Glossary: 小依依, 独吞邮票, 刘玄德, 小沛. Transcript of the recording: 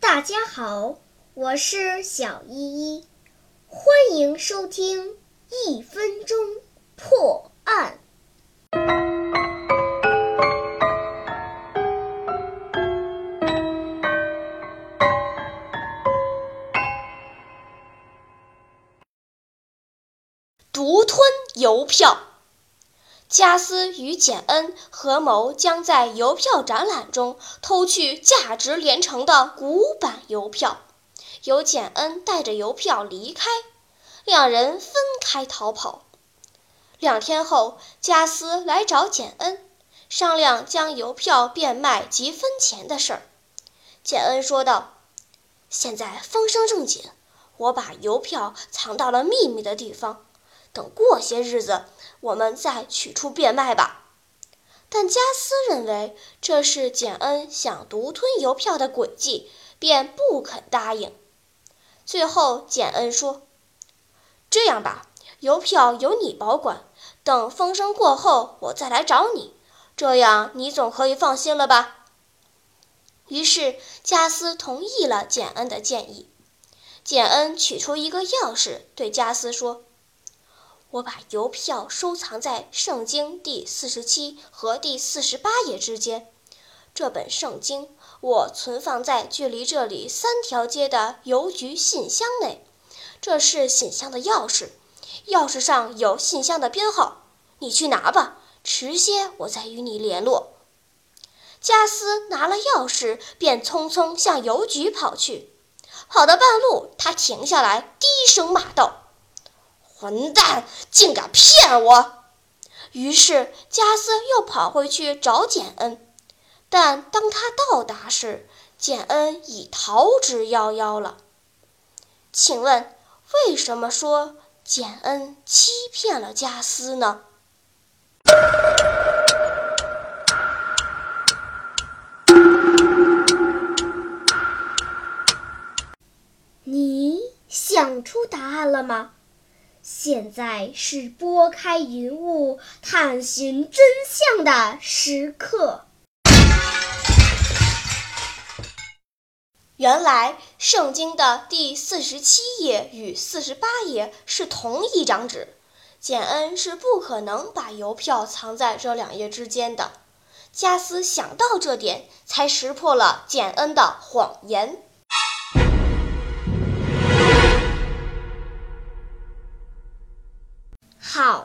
大家好，我是小依依，欢迎收听一分钟破案。独吞邮票，加斯与简恩合谋将在邮票展览中偷去价值连城的古板邮票，由简恩带着邮票离开，两人分开逃跑。2天后，加斯来找简恩，商量将邮票变卖及分钱的事儿。简恩说道：“现在风声正紧，我把邮票藏到了秘密的地方。等过些日子，我们再取出变卖吧。”但加斯认为这是简恩想独吞邮票的诡计，便不肯答应。最后，简恩说：“这样吧，邮票由你保管，等风声过后，我再来找你，这样你总可以放心了吧。”于是，加斯同意了简恩的建议。简恩取出一个钥匙，对加斯说：“我把邮票收藏在圣经第47和第48页之间。这本圣经我存放在距离这里3条街的邮局信箱内。这是信箱的钥匙，钥匙上有信箱的编号。你去拿吧，迟些我再与你联络。”加斯拿了钥匙，便匆匆向邮局跑去。跑到半路，他停下来，低声骂道：“混蛋，竟敢骗我！”于是加斯又跑回去找简恩，但当他到达时，简恩已逃之夭夭了。请问，为什么说简恩欺骗了加斯呢？你想出答案了吗？现在是拨开云雾探寻真相的时刻。原来，圣经的第47页与48页是同一张纸，简恩是不可能把邮票藏在这2页之间的。加斯想到这点，才识破了简恩的谎言。好